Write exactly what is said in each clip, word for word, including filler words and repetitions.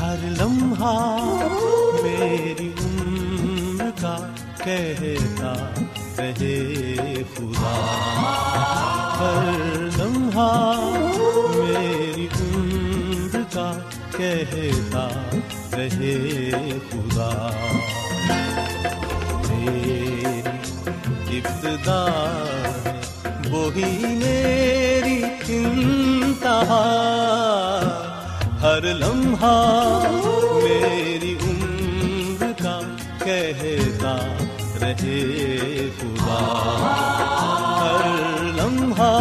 ہر لمحہ میری عمر کا کہتا رہے خدا، ہر لمحہ میری عمر کا کہتا رہے خدا، میری ابتدا وہی میری انتہا، ہر لمحہ میری کہتا رہے خدا، ہر لمحہ۔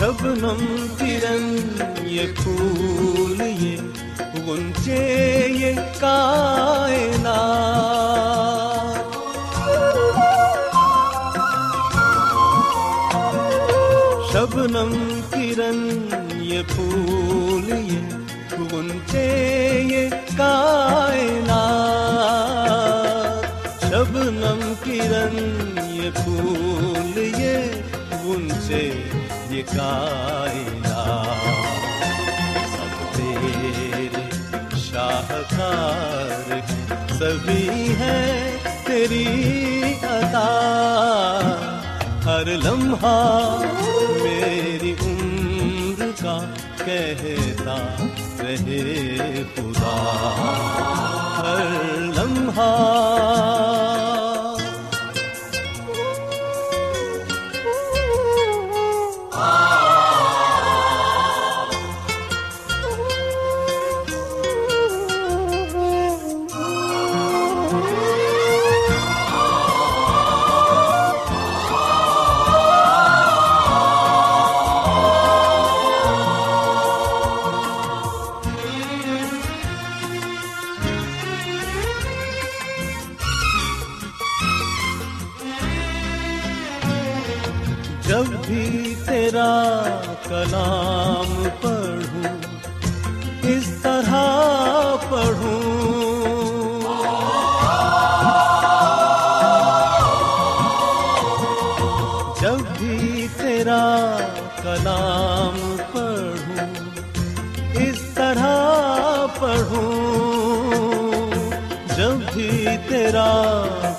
شبنم ترن یہ پھول یہ غنچے یہ کائنات، شبنم ترن یہ پھول یہ غنچے یہ کائنات، شبنم ترن یہ پھول یہ غنچے یہ کائنات، سب تیرے شاہکار سبھی ہے تیری عطا، ہر لمحہ میری عمر کا کہتا رہے خدا، ہر لمحہ۔ جب بھی تیرا کلام پڑھوں اس طرح پڑھوں، جب بھی تیرا کلام پڑھوں اس طرح پڑھوں، جب بھی تیرا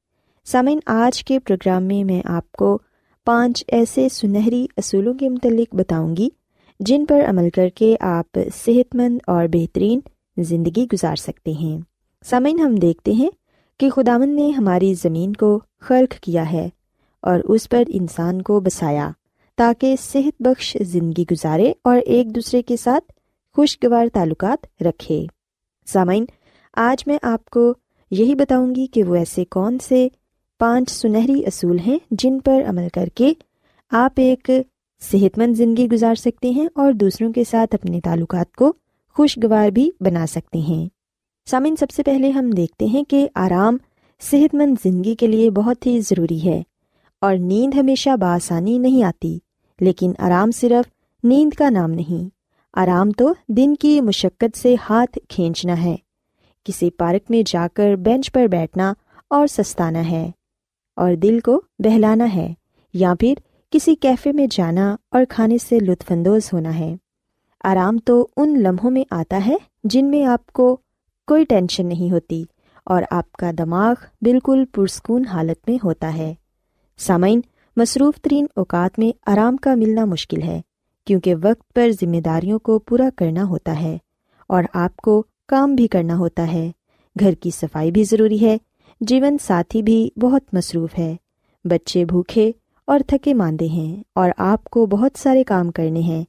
سامعین، آج کے پروگرام میں میں آپ کو پانچ ایسے سنہری اصولوں کے متعلق بتاؤں گی جن پر عمل کر کے آپ صحت مند اور بہترین زندگی گزار سکتے ہیں۔ سامعین، ہم دیکھتے ہیں کہ خداوند نے ہماری زمین کو خرق کیا ہے اور اس پر انسان کو بسایا تاکہ صحت بخش زندگی گزارے اور ایک دوسرے کے ساتھ خوشگوار تعلقات رکھے۔ سامعین، آج میں آپ کو یہی بتاؤں گی کہ وہ ایسے کون سے پانچ سنہری اصول ہیں جن پر عمل کر کے آپ ایک صحت مند زندگی گزار سکتے ہیں اور دوسروں کے ساتھ اپنے تعلقات کو خوشگوار بھی بنا سکتے ہیں۔ سامعین، سب سے پہلے ہم دیکھتے ہیں کہ آرام صحت مند زندگی کے لیے بہت ہی ضروری ہے، اور نیند ہمیشہ بآسانی نہیں آتی، لیکن آرام صرف نیند کا نام نہیں، آرام تو دن کی مشقت سے ہاتھ کھینچنا ہے، کسی پارک میں جا کر بینچ پر بیٹھنا اور سستانا ہے اور دل کو بہلانا ہے، یا پھر کسی کیفے میں جانا اور کھانے سے لطف اندوز ہونا ہے۔ آرام تو ان لمحوں میں آتا ہے جن میں آپ کو کوئی ٹینشن نہیں ہوتی اور آپ کا دماغ بالکل پرسکون حالت میں ہوتا ہے۔ سامعین، مصروف ترین اوقات میں آرام کا ملنا مشکل ہے کیونکہ وقت پر ذمہ داریوں کو پورا کرنا ہوتا ہے اور آپ کو کام بھی کرنا ہوتا ہے، گھر کی صفائی بھی ضروری ہے، جیون ساتھی بھی بہت مصروف ہے، بچے بھوکے اور تھکے ماندے ہیں اور آپ کو بہت سارے کام کرنے ہیں،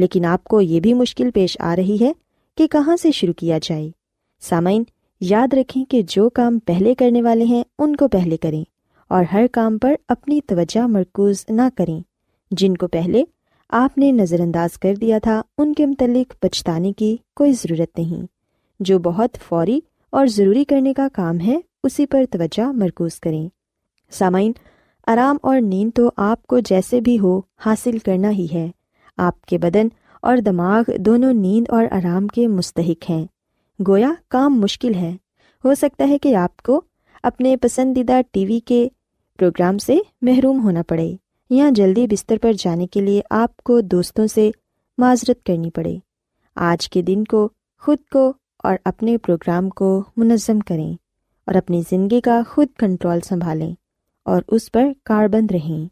لیکن آپ کو یہ بھی مشکل پیش آ رہی ہے کہ کہاں سے شروع کیا جائے۔ سامعین، یاد رکھیں کہ جو کام پہلے کرنے والے ہیں ان کو پہلے کریں اور ہر کام پر اپنی توجہ مرکوز نہ کریں، جن کو پہلے آپ نے نظر انداز کر دیا تھا ان کے متعلق پچھتانے کی کوئی ضرورت نہیں، جو بہت فوری اور ضروری کرنے کا کام ہے اسی پر توجہ مرکوز کریں۔ سامعین، آرام اور نیند تو آپ کو جیسے بھی ہو حاصل کرنا ہی ہے، آپ کے بدن اور دماغ دونوں نیند اور آرام کے مستحق ہیں، گویا کام مشکل ہے۔ ہو سکتا ہے کہ آپ کو اپنے پسندیدہ ٹی وی کے پروگرام سے محروم ہونا پڑے یا جلدی بستر پر جانے کے لیے آپ کو دوستوں سے معذرت کرنی پڑے۔ آج کے دن کو، خود کو اور اپنے پروگرام کو منظم کریں اور اپنی زندگی کا خود کنٹرول سنبھالیں اور اس پر کاربند رہیں۔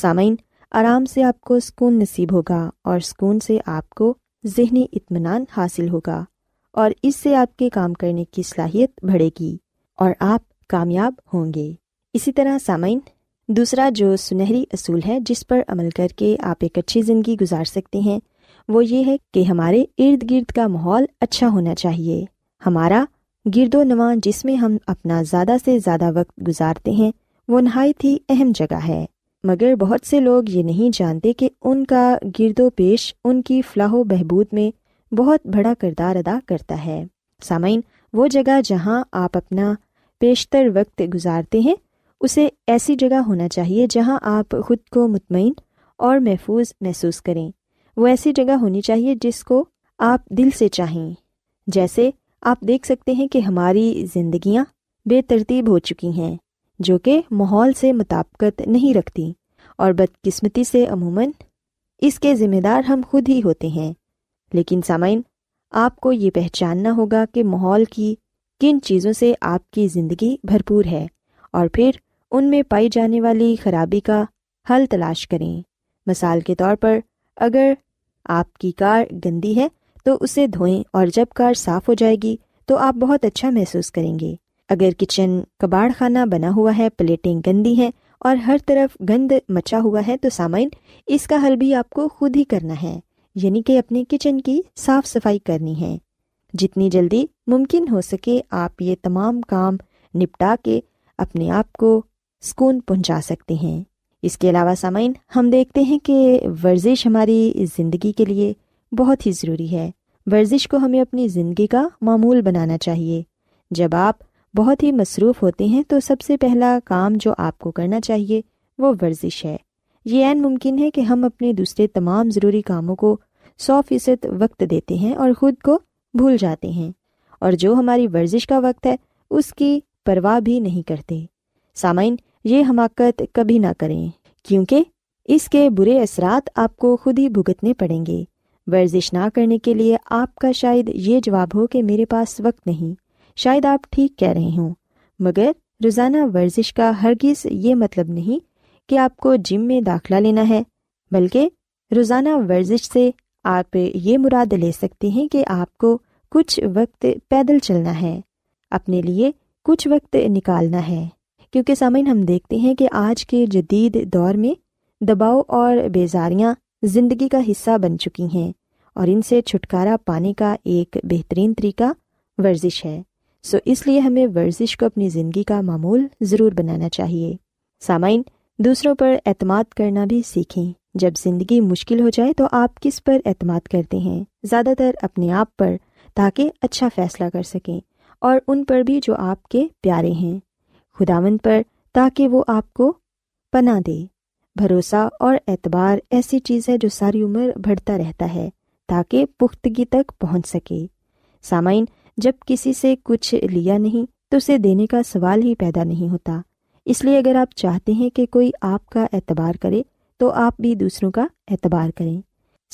سامعین، آرام سے آپ کو سکون نصیب ہوگا اور سکون سے آپ کو ذہنی اطمینان حاصل ہوگا اور اس سے آپ کے کام کرنے کی صلاحیت بڑھے گی اور آپ کامیاب ہوں گے۔ اسی طرح سامعین، دوسرا جو سنہری اصول ہے جس پر عمل کر کے آپ ایک اچھی زندگی گزار سکتے ہیں وہ یہ ہے کہ ہمارے ارد گرد کا ماحول اچھا ہونا چاہیے۔ ہمارا گرد و نواں جس میں ہم اپنا زیادہ سے زیادہ وقت گزارتے ہیں وہ نہایت ہی اہم جگہ ہے، مگر بہت سے لوگ یہ نہیں جانتے کہ ان کا گرد و پیش ان کی فلاح و بہبود میں بہت بڑا کردار ادا کرتا ہے۔ سامعین، وہ جگہ جہاں آپ اپنا بیشتر وقت گزارتے ہیں اسے ایسی جگہ ہونا چاہیے جہاں آپ خود کو مطمئن اور محفوظ محسوس کریں، وہ ایسی جگہ ہونی چاہیے جس کو آپ دل سے چاہیں۔ جیسے آپ دیکھ سکتے ہیں کہ ہماری زندگیاں بے ترتیب ہو چکی ہیں جو کہ ماحول سے مطابقت نہیں رکھتی، اور بدقسمتی سے عموماً اس کے ذمہ دار ہم خود ہی ہوتے ہیں۔ لیکن سامعین، آپ کو یہ پہچاننا ہوگا کہ ماحول کی کن چیزوں سے آپ کی زندگی بھرپور ہے، اور پھر ان میں پائی جانے والی خرابی کا حل تلاش کریں۔ مثال کے طور پر، اگر آپ کی کار گندی ہے تو اسے دھوئیں، اور جب کار صاف ہو جائے گی تو آپ بہت اچھا محسوس کریں گے۔ اگر کچن کباڑ خانہ بنا ہوا ہے، پلیٹیں گندی ہیں اور ہر طرف گند مچا ہوا ہے، تو سامعین، اس کا حل بھی آپ کو خود ہی کرنا ہے، یعنی کہ اپنے کچن کی صاف صفائی کرنی ہے۔ جتنی جلدی ممکن ہو سکے آپ یہ تمام کام نپٹا کے اپنے آپ کو سکون پہنچا سکتے ہیں۔ اس کے علاوہ سامعین، ہم دیکھتے ہیں کہ ورزش ہماری زندگی کے لیے بہت ہی ضروری ہے۔ ورزش کو ہمیں اپنی زندگی کا معمول بنانا چاہیے۔ جب آپ بہت ہی مصروف ہوتے ہیں تو سب سے پہلا کام جو آپ کو کرنا چاہیے وہ ورزش ہے۔ یہ عین ممکن ہے کہ ہم اپنے دوسرے تمام ضروری کاموں کو سو فیصد وقت دیتے ہیں اور خود کو بھول جاتے ہیں، اور جو ہماری ورزش کا وقت ہے اس کی پرواہ بھی نہیں کرتے۔ سامعین، یہ حماقت کبھی نہ کریں، کیونکہ اس کے برے اثرات آپ کو خود ہی بھگتنے پڑیں گے۔ ورزش نہ کرنے کے لیے آپ کا شاید یہ جواب ہو کہ میرے پاس وقت نہیں۔ شاید آپ ٹھیک کہہ رہے ہوں، مگر روزانہ ورزش کا ہرگز یہ مطلب نہیں کہ آپ کو جم میں داخلہ لینا ہے، بلکہ روزانہ ورزش سے آپ یہ مراد لے سکتے ہیں کہ آپ کو کچھ وقت پیدل چلنا ہے، اپنے لیے کچھ وقت نکالنا ہے۔ کیونکہ سامعین، ہم دیکھتے ہیں کہ آج کے جدید دور میں دباؤ اور بیزاریاں زندگی کا حصہ بن چکی ہیں، اور ان سے چھٹکارا پانے کا ایک بہترین طریقہ ورزش ہے۔ سو اس لیے ہمیں ورزش کو اپنی زندگی کا معمول ضرور بنانا چاہیے۔ سامعین، دوسروں پر اعتماد کرنا بھی سیکھیں۔ جب زندگی مشکل ہو جائے تو آپ کس پر اعتماد کرتے ہیں؟ زیادہ تر اپنے آپ پر، تاکہ اچھا فیصلہ کر سکیں، اور ان پر بھی جو آپ کے پیارے ہیں، خداوند پر، تاکہ وہ آپ کو پناہ دے۔ بھروسہ اور اعتبار ایسی چیز ہے جو ساری عمر بڑھتا رہتا ہے تاکہ پختگی تک پہنچ سکے۔ سامعین، جب کسی سے کچھ لیا نہیں تو اسے دینے کا سوال ہی پیدا نہیں ہوتا۔ اس لیے اگر آپ چاہتے ہیں کہ کوئی آپ کا اعتبار کرے تو آپ بھی دوسروں کا اعتبار کریں۔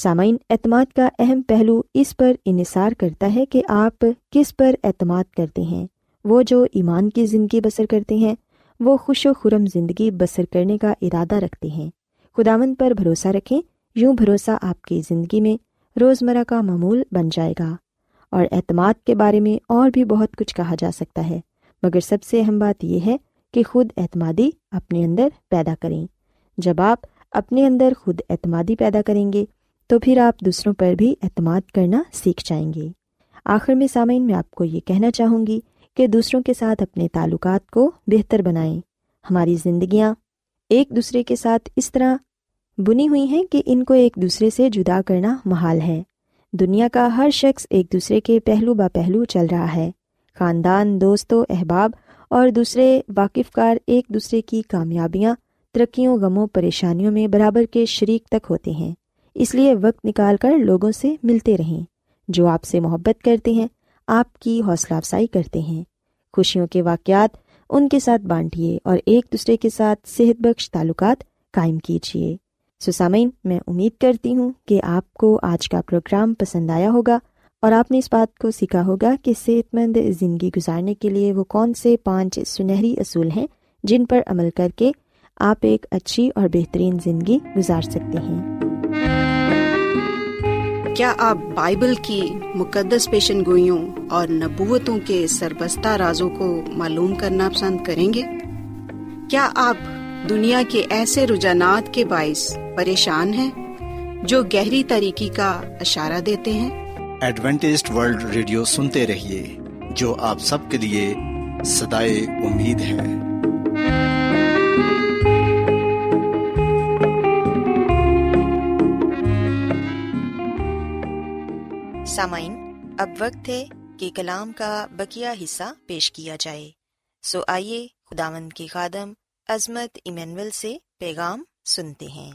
سامعین، اعتماد کا اہم پہلو اس پر انحصار کرتا ہے کہ آپ کس پر اعتماد کرتے ہیں۔ وہ جو ایمان کی زندگی بسر کرتے ہیں وہ خوش و خرم زندگی بسر کرنے کا ارادہ رکھتے ہیں۔ خداوند پر بھروسہ رکھیں، یوں بھروسہ آپ کی زندگی میں روزمرہ کا معمول بن جائے گا۔ اور اعتماد کے بارے میں اور بھی بہت کچھ کہا جا سکتا ہے، مگر سب سے اہم بات یہ ہے کہ خود اعتمادی اپنے اندر پیدا کریں۔ جب آپ اپنے اندر خود اعتمادی پیدا کریں گے تو پھر آپ دوسروں پر بھی اعتماد کرنا سیکھ جائیں گے۔ آخر میں سامعین، میں آپ کو یہ کہنا چاہوں گی کہ دوسروں کے ساتھ اپنے تعلقات کو بہتر بنائیں۔ ہماری زندگیاں ایک دوسرے کے ساتھ اس طرح بنی ہوئی ہیں کہ ان کو ایک دوسرے سے جدا کرنا محال ہے۔ دنیا کا ہر شخص ایک دوسرے کے پہلو با پہلو چل رہا ہے۔ خاندان، دوستوں، احباب اور دوسرے واقف کار ایک دوسرے کی کامیابیوں، ترقیوں، غموں، پریشانیوں میں برابر کے شریک تک ہوتے ہیں۔ اس لیے وقت نکال کر لوگوں سے ملتے رہیں جو آپ سے محبت کرتے ہیں، آپ کی حوصلہ افزائی کرتے ہیں۔ خوشیوں کے واقعات ان کے ساتھ بانٹیے اور ایک دوسرے کے ساتھ صحت بخش تعلقات قائم کیجیے۔ سو سامعین، میں امید کرتی ہوں کہ آپ کو آج کا پروگرام پسند آیا ہوگا، اور آپ نے اس بات کو سیکھا ہوگا کہ صحت مند زندگی گزارنے کے لیے وہ کون سے پانچ سنہری اصول ہیں جن پر عمل کر کے آپ ایک اچھی اور بہترین زندگی گزار سکتے ہیں۔ کیا آپ بائبل کی مقدس پیشن گوئیوں اور نبوتوں کے سربستہ رازوں کو معلوم کرنا پسند کریں گے؟ کیا آپ دنیا کے ایسے رجحانات کے باعث پریشان ہیں جو گہری تاریکی کا اشارہ دیتے ہیں؟ ایڈوینٹسٹ ورلڈ ریڈیو سنتے رہیے، جو آپ سب کے لیے صدائے امید ہے۔ سامعین، اب وقت ہے کہ کلام کا بقیہ حصہ پیش کیا جائے، سو آئیے خداوند کے خادم عظمت ایمانوئل سے پیغام سنتے ہیں۔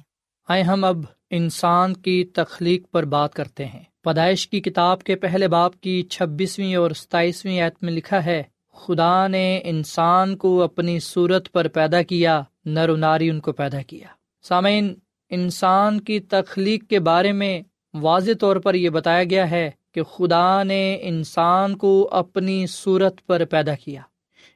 آئے ہم اب انسان کی تخلیق پر بات کرتے ہیں۔ پیدائش کی کتاب کے پہلے باب کی چھبیسویں اور ستائیسویں آیت میں لکھا ہے، خدا نے انسان کو اپنی صورت پر پیدا کیا، نر و ناری ان کو پیدا کیا۔ سامعین، انسان کی تخلیق کے بارے میں واضح طور پر یہ بتایا گیا ہے کہ خدا نے انسان کو اپنی صورت پر پیدا کیا۔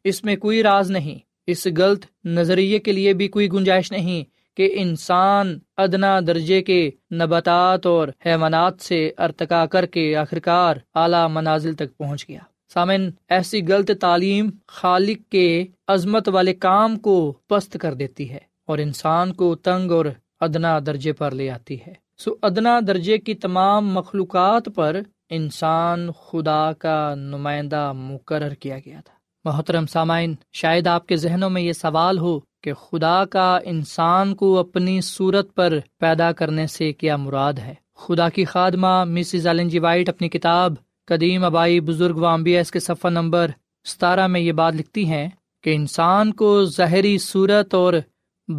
اس میں کوئی راز نہیں، اس غلط نظریے کے لیے بھی کوئی گنجائش نہیں کہ انسان ادنا درجے کے نباتات اور حیوانات سے ارتقا کر کے آخرکار اعلیٰ منازل تک پہنچ گیا۔ سامن، ایسی غلط تعلیم خالق کے عظمت والے کام کو پست کر دیتی ہے اور انسان کو تنگ اور ادنا درجے پر لے آتی ہے۔ سو ادنا درجے کی تمام مخلوقات پر انسان خدا کا نمائندہ مقرر کیا گیا تھا۔ محترم سامعین، شاید آپ کے ذہنوں میں یہ سوال ہو کہ خدا کا انسان کو اپنی صورت پر پیدا کرنے سے کیا مراد ہے۔ خدا کی خادمہ میسیز آلنجی وائٹ اپنی کتاب قدیم ابائی بزرگ وانبیائیس کے صفحہ نمبر ستارہ میں یہ بات لکھتی ہیں کہ انسان کو ظاہری صورت اور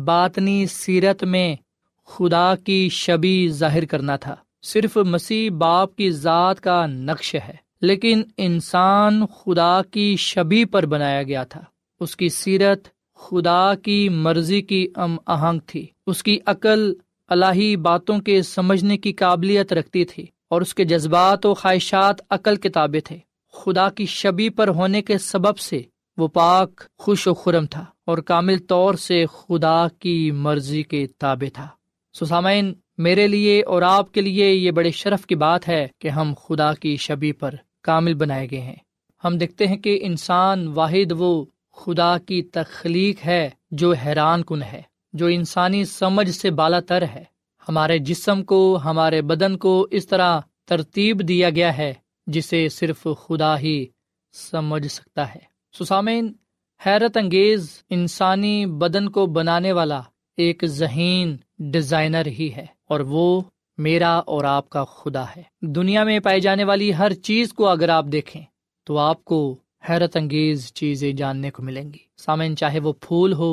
باطنی سیرت میں خدا کی شبیہ ظاہر کرنا تھا۔ صرف مسیح باپ کی ذات کا نقش ہے، لیکن انسان خدا کی شبیہ پر بنایا گیا تھا۔ اس کی سیرت خدا کی مرضی کی ہم آہنگ تھی، اس کی عقل الہی باتوں کے سمجھنے کی قابلیت رکھتی تھی اور اس کے جذبات و خواہشات عقل کے تابع تھے۔ خدا کی شبیہ پر ہونے کے سبب سے وہ پاک، خوش و خرم تھا اور کامل طور سے خدا کی مرضی کے تابع تھا۔ سو سامعین، میرے لیے اور آپ کے لیے یہ بڑے شرف کی بات ہے کہ ہم خدا کی شبیہ پر کامل بنائے گئے ہیں۔ ہم دیکھتے ہیں کہ انسان واحد وہ خدا کی تخلیق ہے جو حیران کن ہے، جو انسانی سمجھ سے بالا تر ہے۔ ہمارے جسم کو، ہمارے بدن کو اس طرح ترتیب دیا گیا ہے جسے صرف خدا ہی سمجھ سکتا ہے۔ سسامین، حیرت انگیز انسانی بدن کو بنانے والا ایک ذہین ڈیزائنر ہی ہے اور وہ میرا اور آپ کا خدا ہے۔ دنیا میں پائی جانے والی ہر چیز کو اگر آپ دیکھیں تو آپ کو حیرت انگیز چیزیں جاننے کو ملیں گی۔ سامعین، چاہے وہ پھول ہو،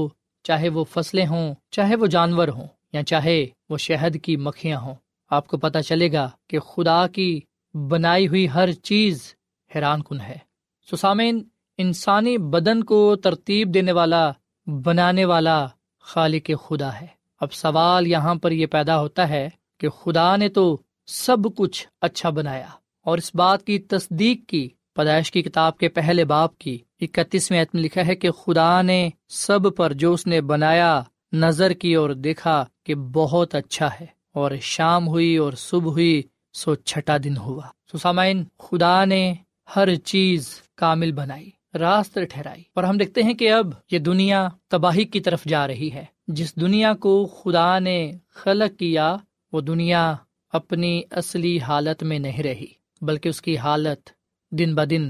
چاہے وہ فصلیں ہوں، چاہے وہ جانور ہوں، یا چاہے وہ شہد کی مکھیاں ہوں، آپ کو پتہ چلے گا کہ خدا کی بنائی ہوئی ہر چیز حیران کن ہے۔ سو سامعین، انسانی بدن کو ترتیب دینے والا، بنانے والا خالق خدا ہے۔ اب سوال یہاں پر یہ پیدا ہوتا ہے کہ خدا نے تو سب کچھ اچھا بنایا، اور اس بات کی تصدیق کی پیدائش کی کتاب کے پہلے باب کی اکتیسویں آیت میں لکھا ہے کہ خدا نے سب پر جو اس نے بنایا نظر کی اور دیکھا کہ بہت اچھا ہے، اور شام ہوئی اور صبح ہوئی سو چھٹا دن ہوا۔ سو سامعین، خدا نے ہر چیز کامل بنائی، راست ٹھہرائی، اور ہم دیکھتے ہیں کہ اب یہ دنیا تباہی کی طرف جا رہی ہے۔ جس دنیا کو خدا نے خلق کیا وہ دنیا اپنی اصلی حالت میں نہیں رہی، بلکہ اس کی حالت دن بدن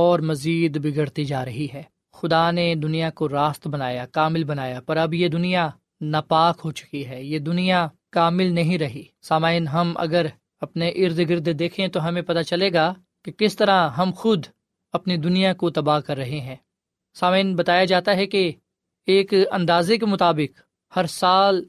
اور مزید بگڑتی جا رہی ہے۔ خدا نے دنیا کو راست بنایا، کامل بنایا، پر اب یہ دنیا ناپاک ہو چکی ہے، یہ دنیا کامل نہیں رہی۔ سامعین، ہم اگر اپنے ارد گرد دیکھیں تو ہمیں پتہ چلے گا کہ کس طرح ہم خود اپنی دنیا کو تباہ کر رہے ہیں۔ سامعین، بتایا جاتا ہے کہ ایک اندازے کے مطابق ہر سال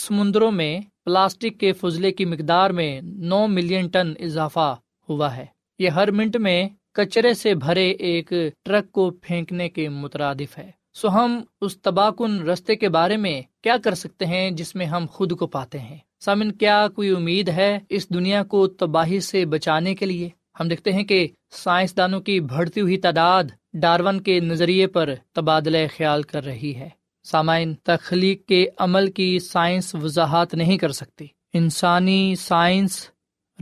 سمندروں میں پلاسٹک کے فضلے کی مقدار میں نو ملین ٹن اضافہ ہوا ہے۔ یہ ہر منٹ میں کچرے سے بھرے ایک ٹرک کو پھینکنے کے مترادف ہے۔ سو ہم اس تباہ کن رستے کے بارے میں کیا کر سکتے ہیں جس میں ہم خود کو پاتے ہیں؟ سامن، کیا کوئی امید ہے اس دنیا کو تباہی سے بچانے کے لیے؟ ہم دیکھتے ہیں کہ سائنسدانوں کی بڑھتی ہوئی تعداد ڈارون کے نظریے پر تبادلہ خیال کر رہی ہے۔ سامعین، تخلیق کے عمل کی سائنس وضاحت نہیں کر سکتی، انسانی سائنس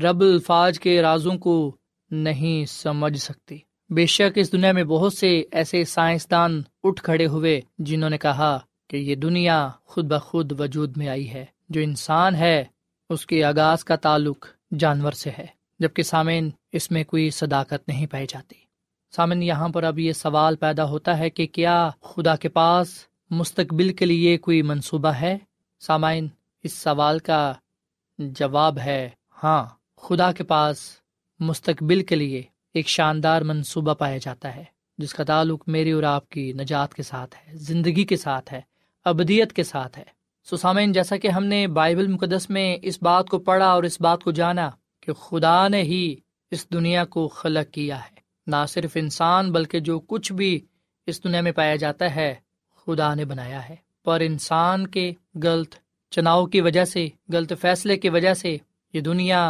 رب الفاظ کے رازوں کو نہیں سمجھ سکتی۔ بے شک اس دنیا میں بہت سے ایسے سائنسدان اٹھ کھڑے ہوئے جنہوں نے کہا کہ یہ دنیا خود بخود وجود میں آئی ہے، جو انسان ہے اس کے آغاز کا تعلق جانور سے ہے، جبکہ سامعین اس میں کوئی صداقت نہیں پائی جاتی۔ سامعین، یہاں پر اب یہ سوال پیدا ہوتا ہے کہ کیا خدا کے پاس مستقبل کے لیے کوئی منصوبہ ہے؟ سامعین، اس سوال کا جواب ہے ہاں، خدا کے پاس مستقبل کے لیے ایک شاندار منصوبہ پایا جاتا ہے جس کا تعلق میری اور آپ کی نجات کے ساتھ ہے، زندگی کے ساتھ ہے، ابدیت کے ساتھ ہے۔ سو سامعین، جیسا کہ ہم نے بائبل مقدس میں اس بات کو پڑھا اور اس بات کو جانا کہ خدا نے ہی اس دنیا کو خلق کیا ہے، نہ صرف انسان بلکہ جو کچھ بھی اس دنیا میں پایا جاتا ہے خدا نے بنایا ہے۔ پر انسان کے غلط چناؤ کی وجہ سے، غلط فیصلے کی وجہ سے یہ دنیا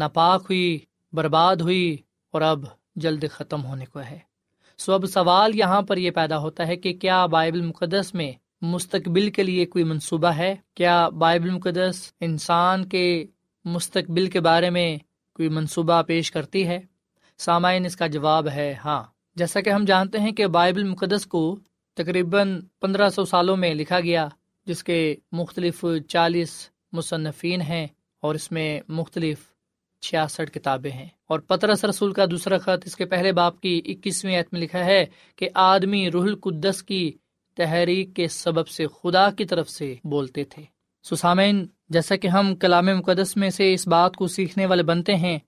ناپاک ہوئی، برباد ہوئی اور اب جلد ختم ہونے کو ہے۔ سو اب سوال یہاں پر یہ پیدا ہوتا ہے کہ کیا بائبل مقدس میں مستقبل کے لیے کوئی منصوبہ ہے؟ کیا بائبل مقدس انسان کے مستقبل کے بارے میں کوئی منصوبہ پیش کرتی ہے؟ سامعین، اس کا جواب ہے ہاں۔ جیسا کہ ہم جانتے ہیں کہ بائبل مقدس کو تقریباً پندرہ سو سالوں میں لکھا گیا، جس کے مختلف چالیس مصنفین ہیں اور اس میں مختلف چھیاسٹھ کتابیں ہیں۔ اور پترس رسول کا دوسرا خط اس کے پہلے باب کی اکیسویں آیت میں لکھا ہے کہ آدمی روح القدس کی تحریک کے سبب سے خدا کی طرف سے بولتے تھے۔ سو سامعین، جیسا کہ ہم کلام مقدس میں سے اس بات کو سیکھنے والے بنتے ہیں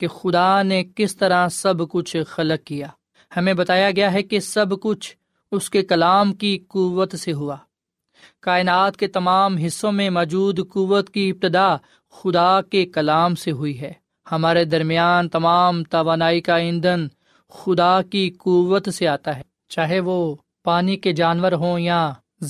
کہ خدا نے کس طرح سب کچھ خلق کیا، ہمیں بتایا گیا ہے کہ سب کچھ اس کے کلام کی قوت سے ہوا۔ کائنات کے تمام حصوں میں موجود قوت کی ابتدا خدا کے کلام سے ہوئی ہے۔ ہمارے درمیان تمام توانائی کا ایندھن خدا کی قوت سے آتا ہے، چاہے وہ پانی کے جانور ہوں یا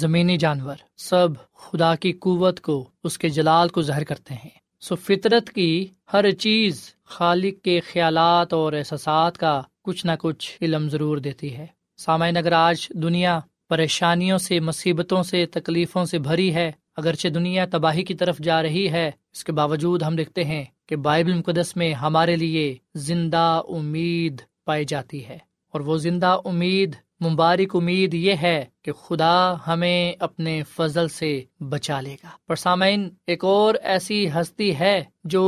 زمینی جانور، سب خدا کی قوت کو، اس کے جلال کو ظاہر کرتے ہیں۔ سو فطرت کی ہر چیز خالق کے خیالات اور احساسات کا کچھ نہ کچھ علم ضرور دیتی ہے۔ سامعین، اگر آج دنیا پریشانیوں سے، مصیبتوں سے، تکلیفوں سے بھری ہے، اگرچہ دنیا تباہی کی طرف جا رہی ہے، اس کے باوجود ہم دیکھتے ہیں کہ بائبل مقدس میں ہمارے لیے زندہ امید پائی جاتی ہے، اور وہ زندہ امید، مبارک امید یہ ہے کہ خدا ہمیں اپنے فضل سے بچا لے گا۔ پر سامعین، ایک اور ایسی ہستی ہے جو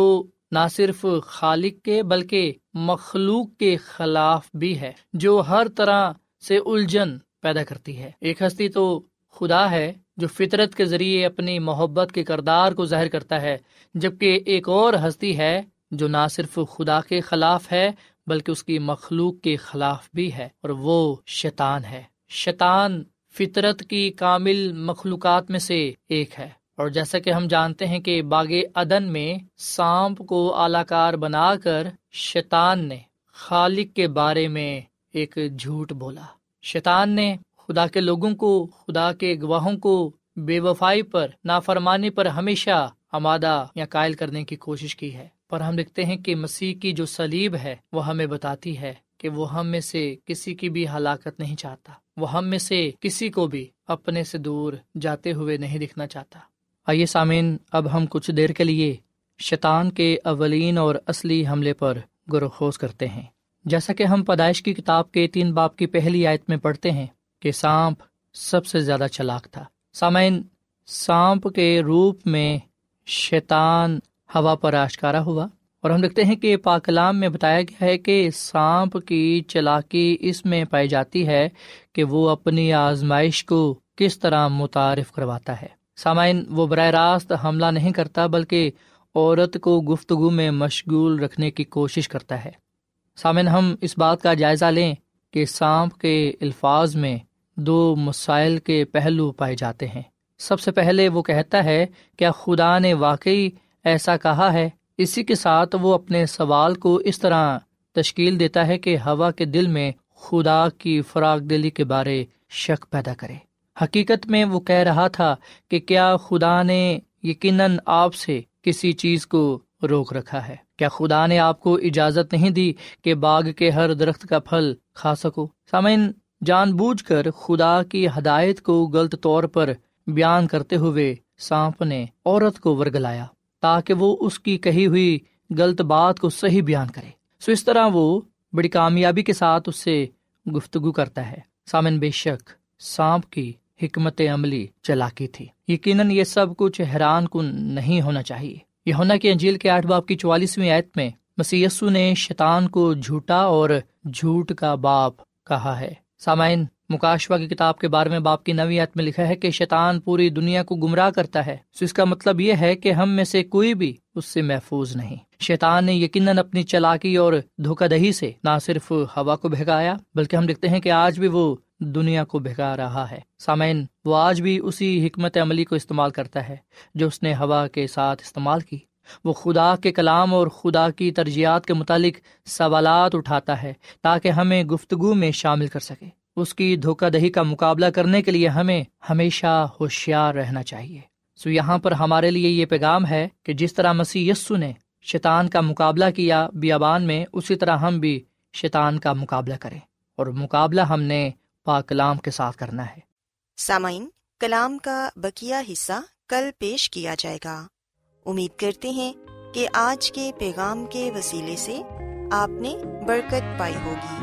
نہ صرف خالق کے بلکہ مخلوق کے خلاف بھی ہے، جو ہر طرح سے الجھن پیدا کرتی ہے۔ ایک ہستی تو خدا ہے جو فطرت کے ذریعے اپنی محبت کے کردار کو ظاہر کرتا ہے، جبکہ ایک اور ہستی ہے جو نہ صرف خدا کے خلاف ہے بلکہ اس کی مخلوق کے خلاف بھی ہے، اور وہ شیطان ہے۔ شیطان فطرت کی کامل مخلوقات میں سے ایک ہے، اور جیسا کہ ہم جانتے ہیں کہ باغ عدن میں سانپ کو اعلی کار بنا کر شیطان نے خالق کے بارے میں ایک جھوٹ بولا۔ شیطان نے خدا کے لوگوں کو، خدا کے گواہوں کو بے وفائی پر، نافرمانی پر ہمیشہ آمادہ یا قائل کرنے کی کوشش کی ہے۔ پر ہم دیکھتے ہیں کہ مسیح کی جو صلیب ہے وہ ہمیں بتاتی ہے کہ وہ ہم میں سے کسی کی بھی ہلاکت نہیں چاہتا، وہ ہم میں سے کسی کو بھی اپنے سے دور جاتے ہوئے نہیں دکھنا چاہتا۔ آئیے سامعین، اب ہم کچھ دیر کے لیے شیطان کے اولین اور اصلی حملے پر غور و خوض کرتے ہیں۔ جیسا کہ ہم پیدائش کی کتاب کے تین باب کی پہلی آیت میں پڑھتے ہیں کہ سانپ سب سے زیادہ چلاک تھا۔ سامعین، سانپ کے روپ میں شیطان ہوا پر آشکارا ہوا، اور ہم دیکھتے ہیں کہ پاک کلام میں بتایا گیا ہے کہ سانپ کی چلاکی اس میں پائی جاتی ہے کہ وہ اپنی آزمائش کو کس طرح متعارف کرواتا ہے۔ سامعین، وہ براہ راست حملہ نہیں کرتا بلکہ عورت کو گفتگو میں مشغول رکھنے کی کوشش کرتا ہے۔ سامعین، ہم اس بات کا جائزہ لیں کہ سانپ کے الفاظ میں دو مسائل کے پہلو پائے جاتے ہیں۔ سب سے پہلے وہ کہتا ہے کیا خدا نے واقعی ایسا کہا ہے؟ اسی کے ساتھ وہ اپنے سوال کو اس طرح تشکیل دیتا ہے کہ ہوا کے دل میں خدا کی فراغ دلی کے بارے شک پیدا کرے۔ حقیقت میں وہ کہہ رہا تھا کہ کیا خدا نے یقیناً آپ سے کسی چیز کو روک رکھا ہے؟ کیا خدا نے آپ کو اجازت نہیں دی کہ باغ کے ہر درخت کا پھل کھا سکو؟ سامعین، جان بوجھ کر خدا کی ہدایت کو غلط طور پر بیان کرتے ہوئے سانپ نے عورت کو ورگلایا تاکہ وہ اس کی کہی ہوئی غلط بات کو صحیح بیان کرے۔ سو اس طرح وہ بڑی کامیابی کے ساتھ اس سے گفتگو کرتا ہے۔ سامن، بے شک سانپ کی حکمت عملی چلاکی تھی۔ یقیناً یہ سب کچھ حیران کن نہیں ہونا چاہیے۔ یحونا کی انجیل کے آٹھ باب کی چوالیسویں آیت میں مسیح یسوع نے شیطان کو جھوٹا اور جھوٹ کا باپ کہا ہے۔ سامعین، مکاشبہ کی کتاب کے بارے میں باپ کی نویں آیت میں لکھا ہے کہ شیطان پوری دنیا کو گمراہ کرتا ہے۔ سو اس کا مطلب یہ ہے کہ ہم میں سے کوئی بھی اس سے محفوظ نہیں۔ شیطان نے یقیناً اپنی چلاکی اور دھوکہ دہی سے نہ صرف ہوا کو بہکایا بلکہ ہم دیکھتے ہیں کہ آج بھی وہ دنیا کو بہکا رہا ہے۔ سامعین، وہ آج بھی اسی حکمت عملی کو استعمال کرتا ہے جو اس نے ہوا کے ساتھ استعمال کی۔ وہ خدا کے کلام اور خدا کی ترجیحات کے متعلق سوالات اٹھاتا ہے تاکہ ہمیں گفتگو میں شامل کر سکے۔ اس کی دھوکہ دہی کا مقابلہ کرنے کے لیے ہمیں ہمیشہ ہوشیار رہنا چاہیے۔ سو یہاں پر ہمارے لیے یہ پیغام ہے کہ جس طرح مسیح یسوع نے شیطان کا مقابلہ کیا بیابان میں، اسی طرح ہم بھی شیطان کا مقابلہ کریں، اور مقابلہ ہم نے پاک کلام کے ساتھ کرنا ہے۔ سامعین، کلام کا بقیہ حصہ کل پیش کیا جائے گا۔ امید کرتے ہیں کہ آج کے پیغام کے وسیلے سے آپ نے برکت پائی ہوگی۔